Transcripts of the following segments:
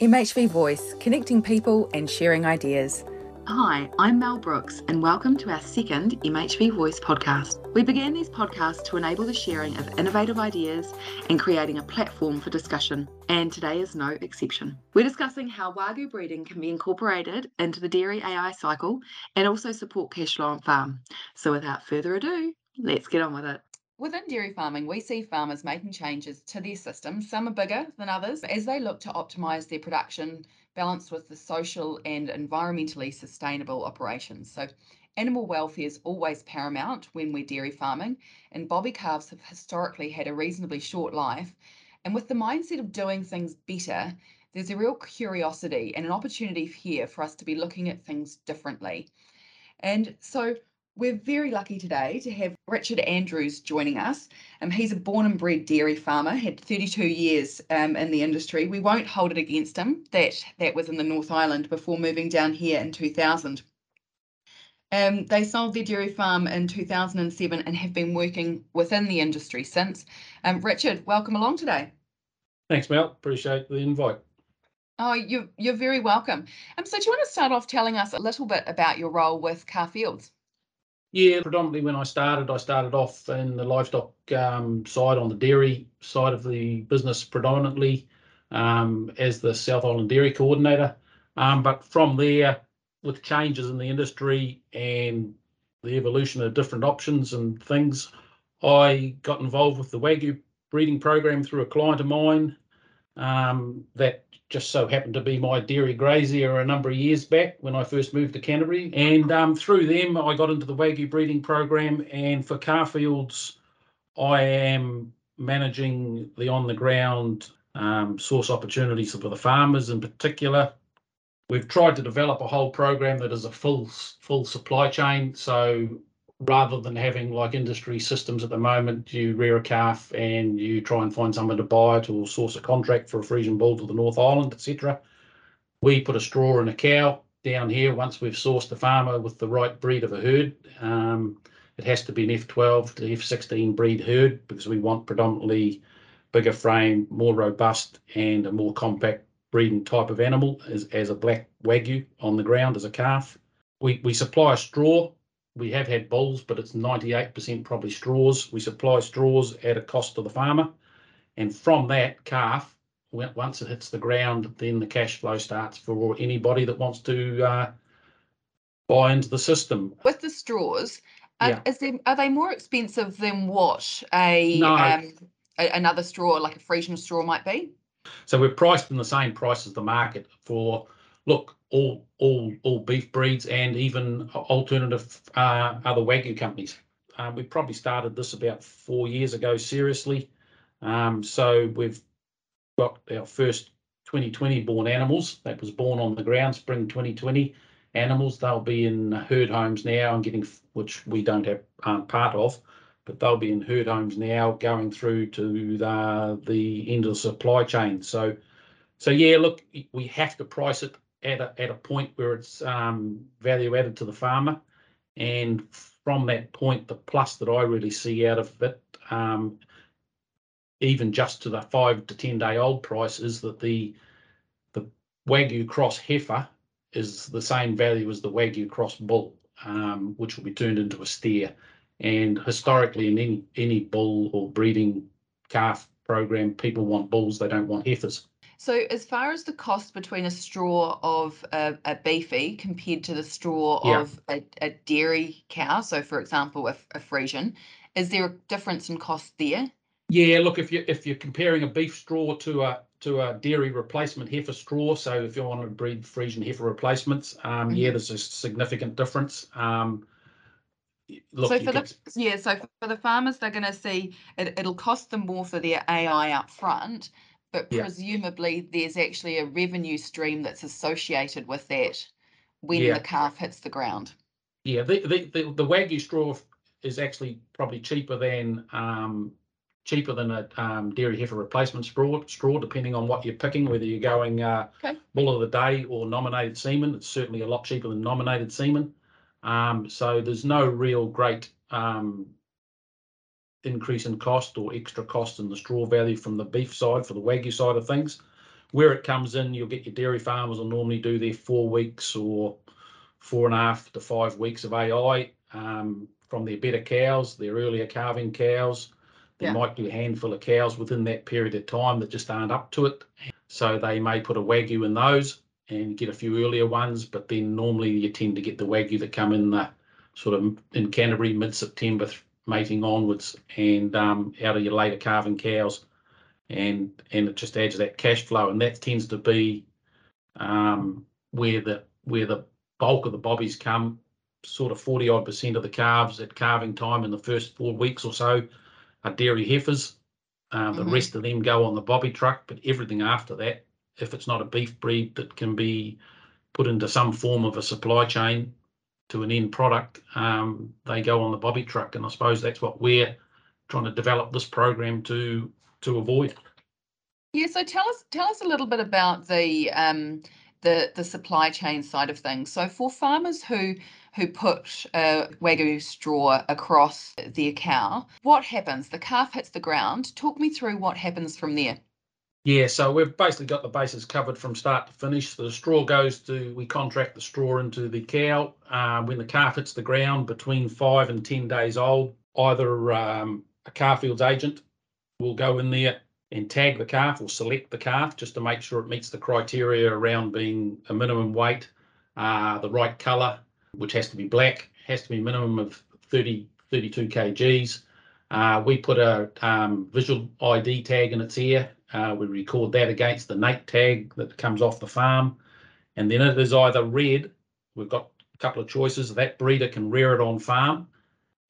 MHV Voice, connecting people and sharing ideas. Hi, I'm Mel Brooks and welcome to our second MHV Voice podcast. We began these podcasts to enable the sharing of innovative ideas and creating a platform for discussion, and today is no exception. We're discussing how Wagyu breeding can be incorporated into the dairy AI cycle and also support cash flow on farm. So without further ado, let's get on with it. Within dairy farming, we see farmers making changes to their systems. Some are bigger than others as they look to optimise their production, balanced with the social and environmentally sustainable operations. So animal welfare is always paramount when we're dairy farming, and bobby calves have historically had a reasonably short life. And with the mindset of doing things better, there's a real curiosity and an opportunity here for us to be looking at things differently. And so we're very lucky today to have Richard Andrews joining us. He's a born and bred dairy farmer, had 32 years in the industry. We won't hold it against him that was in the North Island before moving down here in 2000. They sold their dairy farm in 2007 and have been working within the industry since. Richard, welcome along today. Thanks, Mel. Appreciate the invite. Oh, you're very welcome. So do you want to start off telling us a little bit about your role with Carfields? Yeah, predominantly when I started off in the livestock side, on the dairy side of the business predominantly, as the South Island dairy coordinator. But from there, with changes in the industry and the evolution of different options and things, I got involved with the Wagyu breeding program through a client of mine that just so happened to be my dairy grazier a number of years back when I first moved to Canterbury. And through them, I got into the Wagyu breeding program. And for Carfields, I am managing the on-the-ground source opportunities for the farmers in particular. We've tried to develop a whole program that is a full supply chain. So rather than having like industry systems at the moment, you rear a calf and you try and find someone to buy it or source a contract for a Friesian bull to the North Island, etc. We put a straw in a cow down here once we've sourced the farmer with the right breed of a herd. It has to be an F12 to F16 breed herd because we want predominantly bigger frame, more robust and a more compact breeding type of animal as a black Wagyu on the ground as a calf. We supply a straw. We have had bulls, but it's 98% probably straws. We supply straws at a cost to the farmer. And from that calf, once it hits the ground, then the cash flow starts for anybody that wants to buy into the system. With the straws, are they more expensive than what another straw, like a Friesian straw might be? So we're priced in the same price as the market for, look, all beef breeds and even alternative other Wagyu companies. We probably started this about 4 years ago, seriously. So we've got our first 2020 born animals. That was born on the ground, spring 2020 animals. They'll be in herd homes now and getting, which we don't have part of, but they'll be in herd homes now going through to the end of the supply chain. So yeah, look, we have to price it at a point where it's value added to the farmer. And from that point, the plus that I really see out of it, even just to the 5 to 10 day old price, is that the Wagyu cross heifer is the same value as the Wagyu cross bull, which will be turned into a steer. And historically, in any bull or breeding calf program, people want bulls, they don't want heifers. So as far as the cost between a straw of a beefy compared to the straw of a dairy cow, so for example, a Friesian, is there a difference in cost there? Yeah, look, if you're comparing a beef straw to a dairy replacement heifer straw, so if you want to breed Friesian heifer replacements, there's a significant difference. So for the farmers, they're going to see it'll cost them more for their AI up front. But presumably there's actually a revenue stream that's associated with that when the calf hits the ground. Yeah, the Wagyu straw is actually probably cheaper than a dairy heifer replacement straw, depending on what you're picking, whether you're going bull of the day or nominated semen. It's certainly a lot cheaper than nominated semen. So there's no real great increase in cost or extra cost in the straw value from the beef side for the Wagyu side of things. Where it comes in, you'll get your dairy farmers will normally do their 4 weeks or 4.5 to 5 weeks of AI from their better cows, their earlier calving cows. They might do a handful of cows within that period of time that just aren't up to it. So they may put a Wagyu in those and get a few earlier ones, but then normally you tend to get the Wagyu that come in the sort of in Canterbury, mid-September mating onwards, and out of your later calving cows, and it just adds that cash flow, and that tends to be where the bulk of the bobbies come, sort of 40-odd% of the calves at calving time in the first 4 weeks or so are dairy heifers. The rest of them go on the bobby truck, but everything after that, if it's not a beef breed that can be put into some form of a supply chain to an end product, they go on the bobby truck. And I suppose that's what we're trying to develop this program to avoid. Yeah, so tell us a little bit about the supply chain side of things. So for farmers who put Wagyu straw across their cow, what happens? The calf hits the ground. Talk me through what happens from there. Yeah, so we've basically got the bases covered from start to finish. The straw goes to, we contract the straw into the cow. When the calf hits the ground, between 5 and 10 days old, either a Carfields agent will go in there and tag the calf or select the calf just to make sure it meets the criteria around being a minimum weight, the right colour, which has to be black, has to be a minimum of 32 kgs. We put a visual ID tag in its ear. We record that against the NAIT tag that comes off the farm. And then it is either reared. We've got a couple of choices. That breeder can rear it on farm,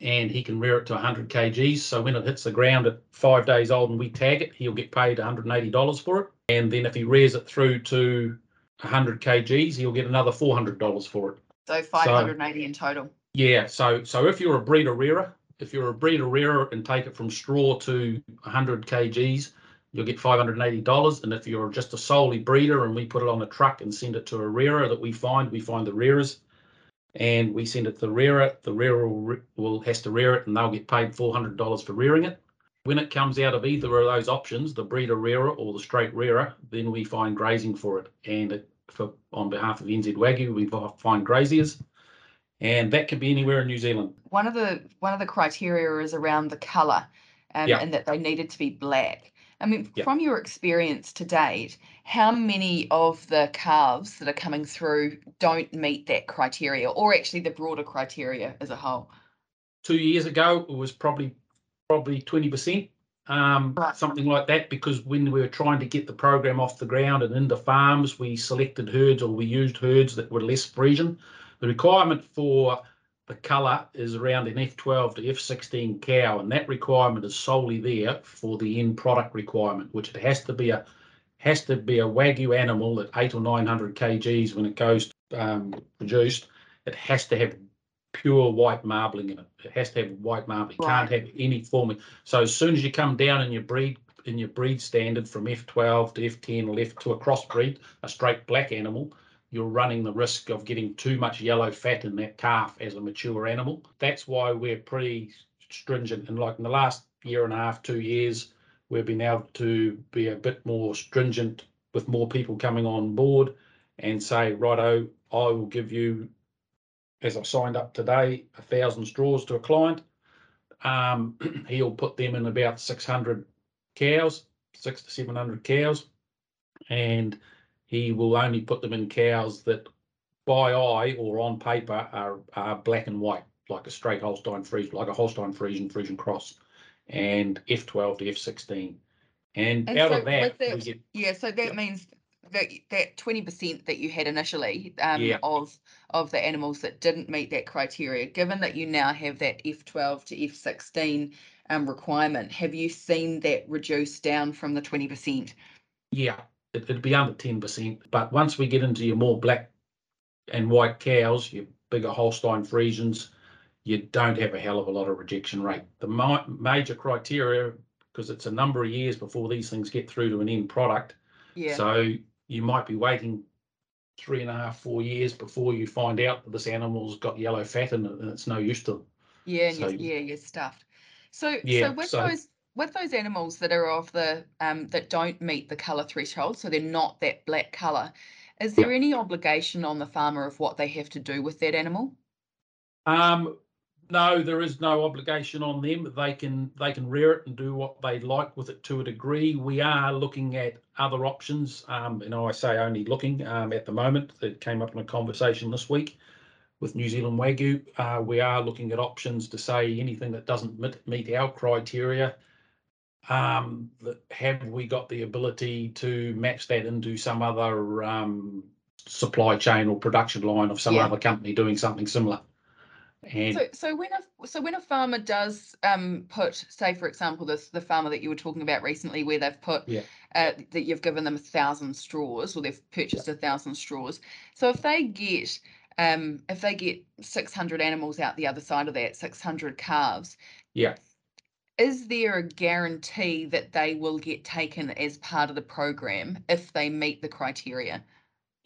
and he can rear it to 100 kgs. So when it hits the ground at 5 days old and we tag it, he'll get paid $180 for it. And then if he rears it through to 100 kgs, he'll get another $400 for it. So 580 in total. Yeah. So if you're a breeder rearer, and take it from straw to 100 kgs, you'll get $580. And if you're just a solely breeder and we put it on a truck and send it to a rearer that we find the rearers, and we send it to the rearer will has to rear it, and they'll get paid $400 for rearing it. When it comes out of either of those options, the breeder rearer or the straight rearer, then we find grazing for it. And on behalf of NZ Wagyu, we find graziers. And that can be anywhere in New Zealand. One of the criteria is around the colour, and that they needed to be black. I mean, from your experience to date, how many of the calves that are coming through don't meet that criteria, or actually the broader criteria as a whole? 2 years ago, it was probably 20%, something like that, because when we were trying to get the program off the ground and into farms, we selected herds, or we used herds that were less Friesian. The requirement for the colour is around an F12 to F16 cow, and that requirement is solely there for the end product requirement, which it has to be a Wagyu animal at 800 or 900 kgs when it goes produced. It has to have pure white marbling in it. It has to have white marbling. Right. Can't have any forming. So as soon as you come down in your breed standard from F12 to F10 left to a crossbreed, a straight black animal, you're running the risk of getting too much yellow fat in that calf as a mature animal. That's why we're pretty stringent. And like in the last year and a half, 2 years, we've been able to be a bit more stringent with more people coming on board and say, righto, I will give you, as I signed up today, 1,000 straws to a client. He'll put them in about 600 to 700 cows. And he will only put them in cows that by eye or on paper are black and white, like a straight Holstein-Friesian, like a Holstein-Friesian, Friesian cross, and F12 to F16. And out so of that, we get, so that means that 20% that you had initially of the animals that didn't meet that criteria, given that you now have that F12 to F16 requirement, have you seen that reduce down from the 20%? Yeah. It'd be under 10%, but once we get into your more black and white cows, your bigger Holstein Friesians, you don't have a hell of a lot of rejection rate. The major criteria, because it's a number of years before these things get through to an end product, so you might be waiting 3.5 to 4 years before you find out that this animal's got yellow fat in it and it's no use to them. Yeah, so, you're stuffed. So with those with those animals that are of the that don't meet the colour threshold, so they're not that black colour, is there any obligation on the farmer of what they have to do with that animal? No, there is no obligation on them. They can rear it and do what they like with it to a degree. We are looking at other options. And I say only looking at the moment. It came up in a conversation this week with New Zealand Wagyu. We are looking at options to say anything that doesn't meet our criteria. Have we got the ability to match that into some other supply chain or production line of some other company doing something similar? So when a farmer does put, say for example, the farmer that you were talking about recently, where they've put that you've given them 1,000 straws, or they've purchased 1,000 straws. So if they get 600 animals out the other side of that, 600 calves, is there a guarantee that they will get taken as part of the program if they meet the criteria?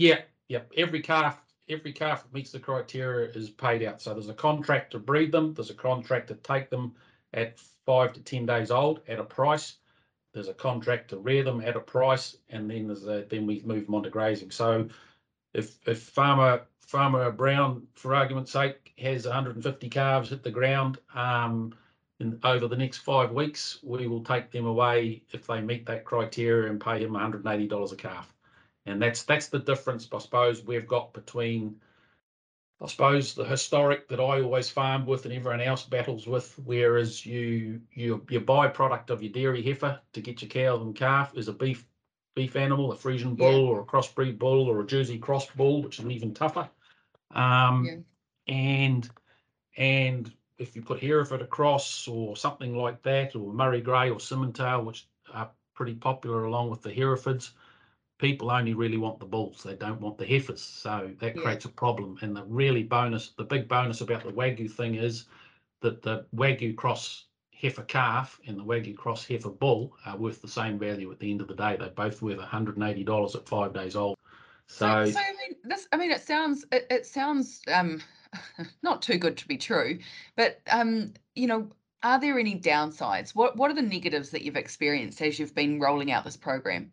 Every calf that meets the criteria is paid out. So there's a contract to breed them. There's a contract to take them at 5 to 10 days old at a price. There's a contract to rear them at a price, and then then we move them onto grazing. So if farmer Brown, for argument's sake, has 150 calves hit the ground over the next 5 weeks, we will take them away if they meet that criteria and pay him $180 a calf. And that's the difference, I suppose, we've got between, I suppose, the historic that I always farmed with and everyone else battles with, whereas your byproduct of your dairy heifer to get your cow and calf is a beef animal, a Friesian bull or a crossbreed bull or a Jersey cross bull, which is even tougher. And if you put Hereford across or something like that, or Murray Gray or Simmental, which are pretty popular along with the Herefords, people only really want the bulls. They don't want the heifers. So that creates a problem. And the really big bonus about the Wagyu thing is that the Wagyu cross heifer calf and the Wagyu cross heifer bull are worth the same value at the end of the day. They're both worth $180 at 5 days old. So I mean, it sounds not too good to be true, but are there any downsides? What are the negatives that you've experienced as you've been rolling out this program?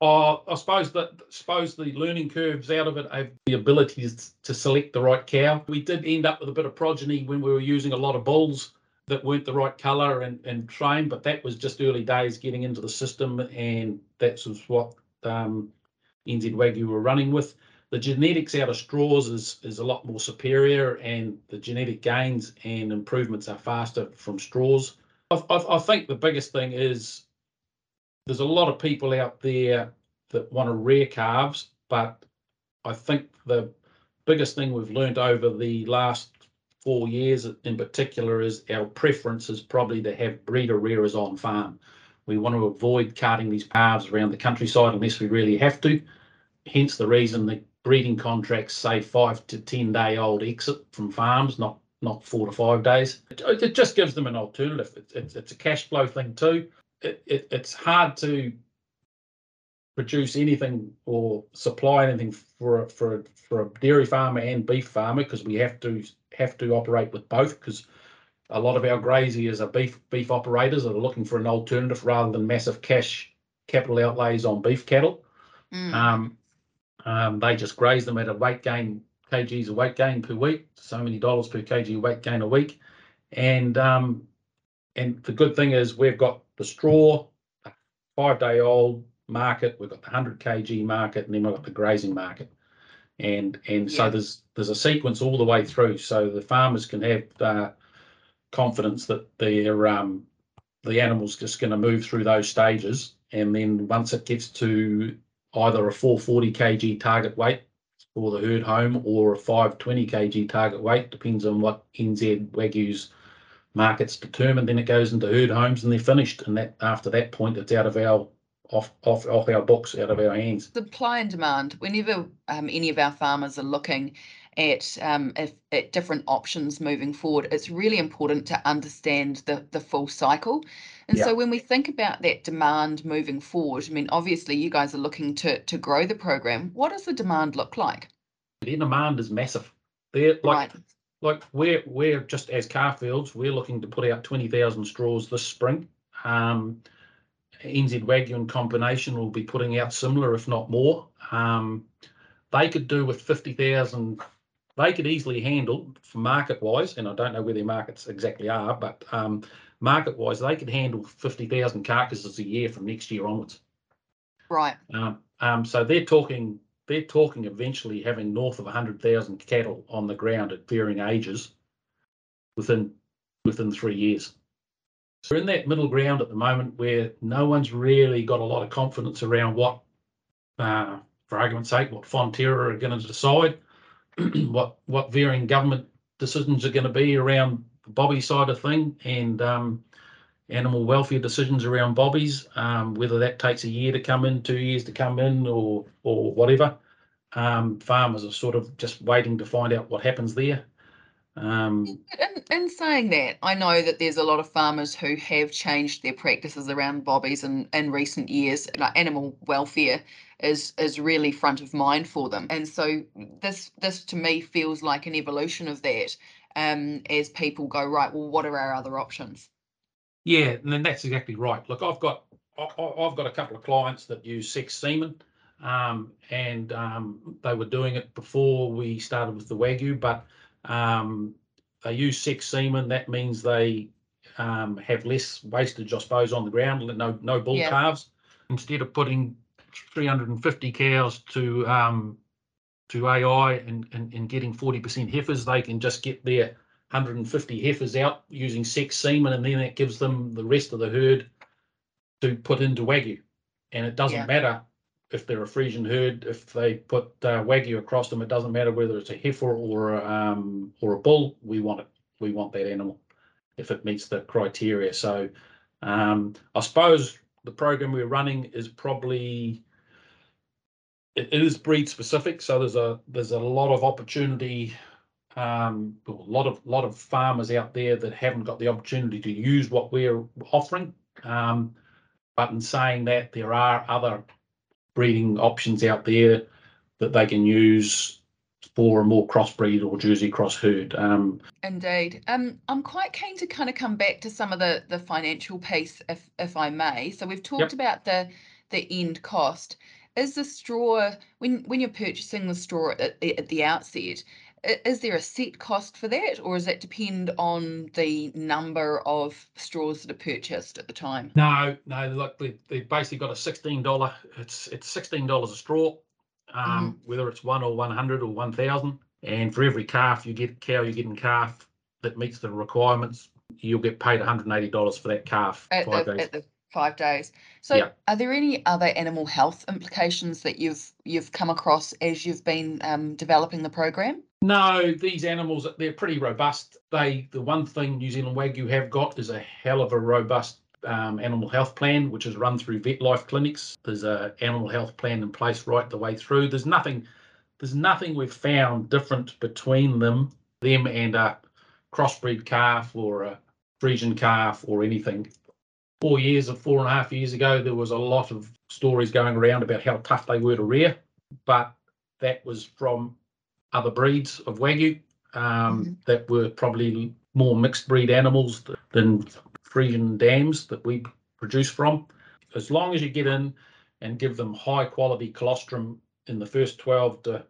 I suppose the learning curves out of it are the ability to select the right cow. We did end up with a bit of progeny when we were using a lot of bulls that weren't the right colour and trained, but that was just early days getting into the system, and that was what NZ Wagyu were running with. The genetics out of straws is a lot more superior, and the genetic gains and improvements are faster from straws. I think the biggest thing is there's a lot of people out there that want to rear calves, but I think the biggest thing we've learned over the last 4 years in particular is our preference is probably to have breeder rearers on farm. We want to avoid carting these calves around the countryside unless we really have to. Hence the reason the breeding contracts say 5 to 10 day old exit from farms, not 4 to 5 days. It just gives them an alternative. It's a cash flow thing too. It's hard to produce anything or supply anything for a dairy farmer and beef farmer, because we have to operate with both, because a lot of our graziers are beef operators that are looking for an alternative rather than massive cash capital outlays on beef cattle. They just graze them at a weight gain, kgs of weight gain per week, so many dollars per kg of weight gain a week, and the good thing is we've got the straw, 5 day old market, we've got the 100 kg market, and then we've got the grazing market, and so there's a sequence all the way through, so the farmers can have confidence that their the animal's just going to move through those stages, and then once it gets to either a 440 kg target weight for the herd home or a 520 kg target weight, depends on what NZ Wagyu's market's determined, then it goes into herd homes and they're finished, and that after that point it's out of our off our books, out of our hands. Supply and demand. Whenever any of our farmers are looking at different options moving forward, it's really important to understand the full cycle. And so when we think about that demand moving forward, I mean, obviously you guys are looking to grow the program. What does the demand look like? Their demand is massive. We're just as Carfields, we're looking to put out 20,000 straws this spring. NZ Wagyu and Combination will be putting out similar, if not more. They could do with 50,000, they could easily handle market-wise, and I don't know where their markets exactly are, but market-wise, they could handle 50,000 carcasses a year from next year onwards. Right. So they're talking eventually having north of 100,000 cattle on the ground at varying ages within 3 years. So we're in that middle ground at the moment where no one's really got a lot of confidence around what, for argument's sake, what Fonterra are going to decide, what varying government decisions are going to be around the bobby side of thing, and animal welfare decisions around bobbies, whether that takes a year to come in, 2 years to come in, or whatever. Farmers are sort of just waiting to find out what happens there. In saying that, I know that there's a lot of farmers who have changed their practices around bobbies in recent years. Like, animal welfare is really front of mind for them. And so this to me feels like an evolution of that, as people go, right, well, what are our other options? Yeah, and then that's exactly right. Look, I've got a couple of clients that use sexed semen, and they were doing it before we started with the Wagyu, but they use sexed semen. That means they have less wastage, I suppose, on the ground. No bull calves. Instead of putting 350 cows to AI and getting 40% heifers, they can just get their 150 heifers out using sexed semen, and then that gives them the rest of the herd to put into Wagyu. And it doesn't matter if they're a Friesian herd, if they put Wagyu across them, it doesn't matter whether it's a heifer or a bull. We want it. We want that animal if it meets the criteria. So I suppose the program we're running is probably, it is breed specific. So there's a lot of opportunity. A lot of farmers out there that haven't got the opportunity to use what we're offering. But in saying that, there are other breeding options out there that they can use for a more crossbreed or Jersey cross herd. Indeed. I'm quite keen to kind of come back to some of the financial piece, if I may. So we've talked about the end cost. Is the straw, when you're purchasing the straw at the outset, is there a set cost for that, or does that depend on the number of straws that are purchased at the time? No. Look, they've basically got a $16. It's $16 a straw, whether it's 1 or 100 or 1,000. And for every cow you get in calf that meets the requirements, you'll get paid $180 for that calf at 5 days. At the 5 days. So, are there any other animal health implications that you've come across as you've been developing the program? No, these animals, they're pretty robust. The one thing New Zealand Wagyu have got is a hell of a robust animal health plan, which is run through VetLife clinics. There's an animal health plan in place right the way through. There's nothing we've found different between them and a crossbreed calf or a Friesian calf or anything. 4.5 years ago, there was a lot of stories going around about how tough they were to rear, but that was from other breeds of Wagyu that were probably more mixed breed animals than Friesian dams that we produce from. As long as you get in and give them high quality colostrum in the first 12 to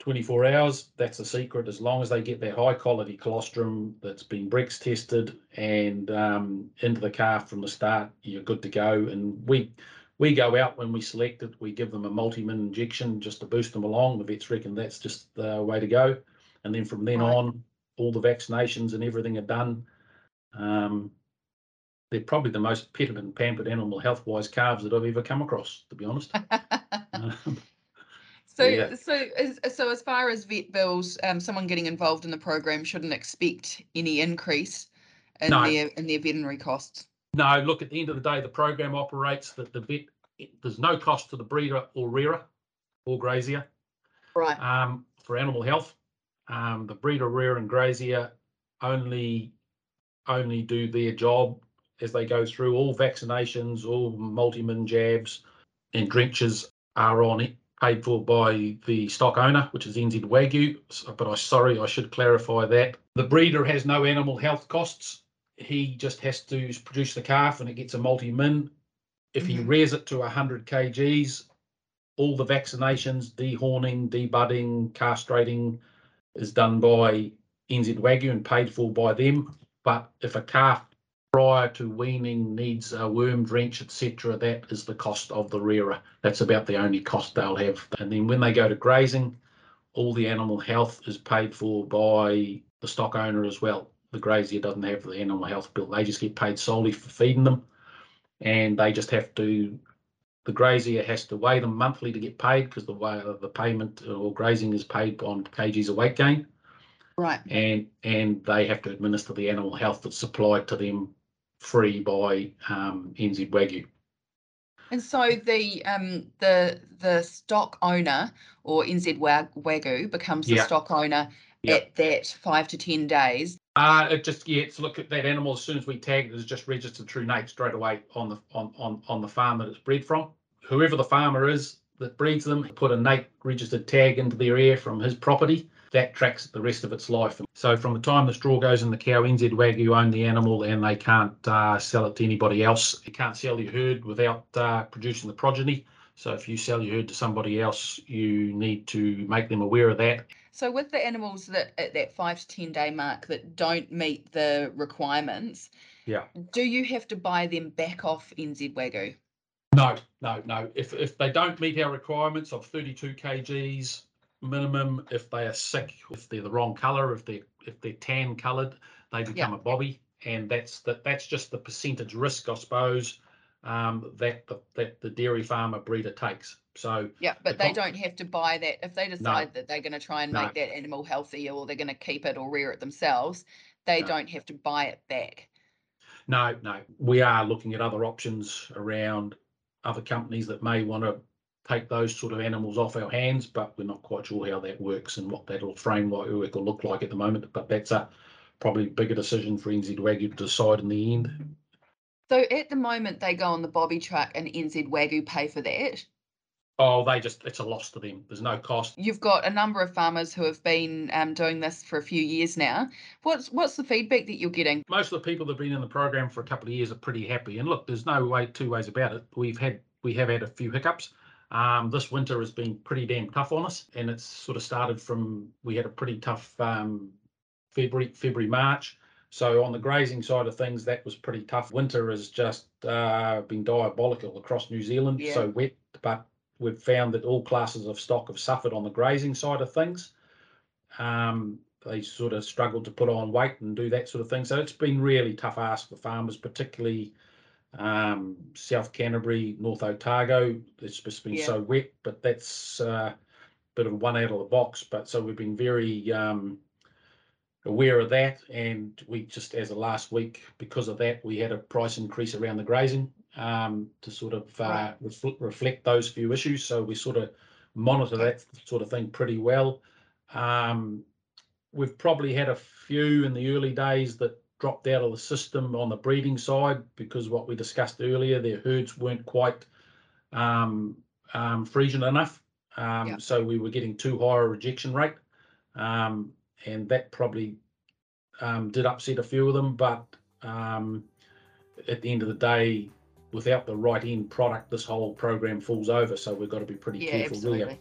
24 hours, that's the secret. As long as they get their high quality colostrum that's been Brix tested and into the calf from the start, you're good to go. And we go out when we select it, we give them a multi-min injection just to boost them along. The vets reckon that's just the way to go. And then from then on, all the vaccinations and everything are done. They're probably the most petted and pampered animal health-wise calves that I've ever come across, to be honest. So as far as vet bills, someone getting involved in the program shouldn't expect any increase in their veterinary costs. No, look, at the end of the day, the program operates that the vet, there's no cost to the breeder or rearer or grazier for animal health. The breeder, rearer and grazier only do their job as they go through. All vaccinations, all multi-min jabs and drenches are on it, paid for by the stock owner, which is NZ Wagyu. But I should clarify that. The breeder has no animal health costs. he just has to produce the calf and it gets a multi-min. If he rears it to 100 kgs, all the vaccinations, dehorning, debudding, castrating is done by NZ Wagyu and paid for by them. But if a calf prior to weaning needs a worm drench, etc., that is the cost of the rearer. That's about the only cost they'll have. And then when they go to grazing, all the animal health is paid for by the stock owner as well. The grazier doesn't have the animal health bill. They just get paid solely for feeding them. And they just have to, the grazier has to weigh them monthly to get paid, because the way the payment or grazing is paid on kgs of weight gain. Right. And they have to administer the animal health that's supplied to them free by NZ Wagyu. And so the stock owner or NZ Wagyu becomes the stock owner at that 5 to 10 days. It just it's look at that animal as soon as we tag it, is just registered through NAIT straight away on the farm that it's bred from. Whoever the farmer is that breeds them, put a NAIT registered tag into their ear from his property. That tracks the rest of its life. So from the time the straw goes in the cow, NZ Wagyu own the animal and they can't sell it to anybody else. You can't sell your herd without producing the progeny. So if you sell your herd to somebody else, you need to make them aware of that. So with the animals that at that 5 to 10 day mark that don't meet the requirements, do you have to buy them back off NZ Wagyu? No. If they don't meet our requirements of 32 kgs, minimum, if they are sick, if they're the wrong colour, if they're tan coloured, they become a bobby, and that's just the percentage risk, I suppose, that the dairy farmer breeder takes. So but they don't have to buy that if they decide that they're going to try and make that animal healthy, or they're going to keep it or rear it themselves. They don't have to buy it back. No. We are looking at other options around other companies that may want to take those sort of animals off our hands, but we're not quite sure how that works and what that'll framework will look like at the moment. But that's a probably bigger decision for NZ Wagyu to decide in the end. So at the moment they go on the bobby truck and NZ Wagyu pay for that? Oh, it's a loss to them. There's no cost. You've got a number of farmers who have been doing this for a few years now. What's the feedback that you're getting? Most of the people that have been in the program for a couple of years are pretty happy. And look, there's no two ways about it. We have had a few hiccups. This winter has been pretty damn tough on us, and it's sort of started from, we had a pretty tough February, March. So on the grazing side of things, that was pretty tough. Winter has just been diabolical across New Zealand, so wet, but we've found that all classes of stock have suffered on the grazing side of things. They sort of struggled to put on weight and do that sort of thing. So it's been really tough ask for farmers, particularly South Canterbury, North Otago. It's just been so wet, but that's a bit of one out of the box. But so we've been very aware of that, and we just, as of last week, because of that, we had a price increase around the grazing to sort of reflect those few issues. So we sort of monitor that sort of thing pretty well. We've probably had a few in the early days that dropped out of the system on the breeding side, because what we discussed earlier, their herds weren't quite Friesian enough. So we were getting too high a rejection rate, and that probably did upset a few of them. But at the end of the day, without the right end product, this whole program falls over. So we've got to be pretty careful there.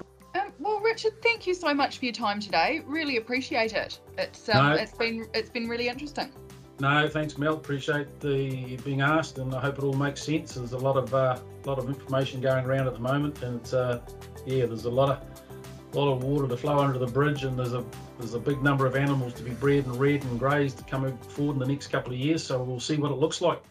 Richard, thank you so much for your time today. Really appreciate it. It's been really interesting. No, thanks, Mel. Appreciate the being asked, and I hope it all makes sense. There's a lot of information going around at the moment, and it's there's a lot of water to flow under the bridge, and there's a big number of animals to be bred and reared and grazed to come forward in the next couple of years. So we'll see what it looks like.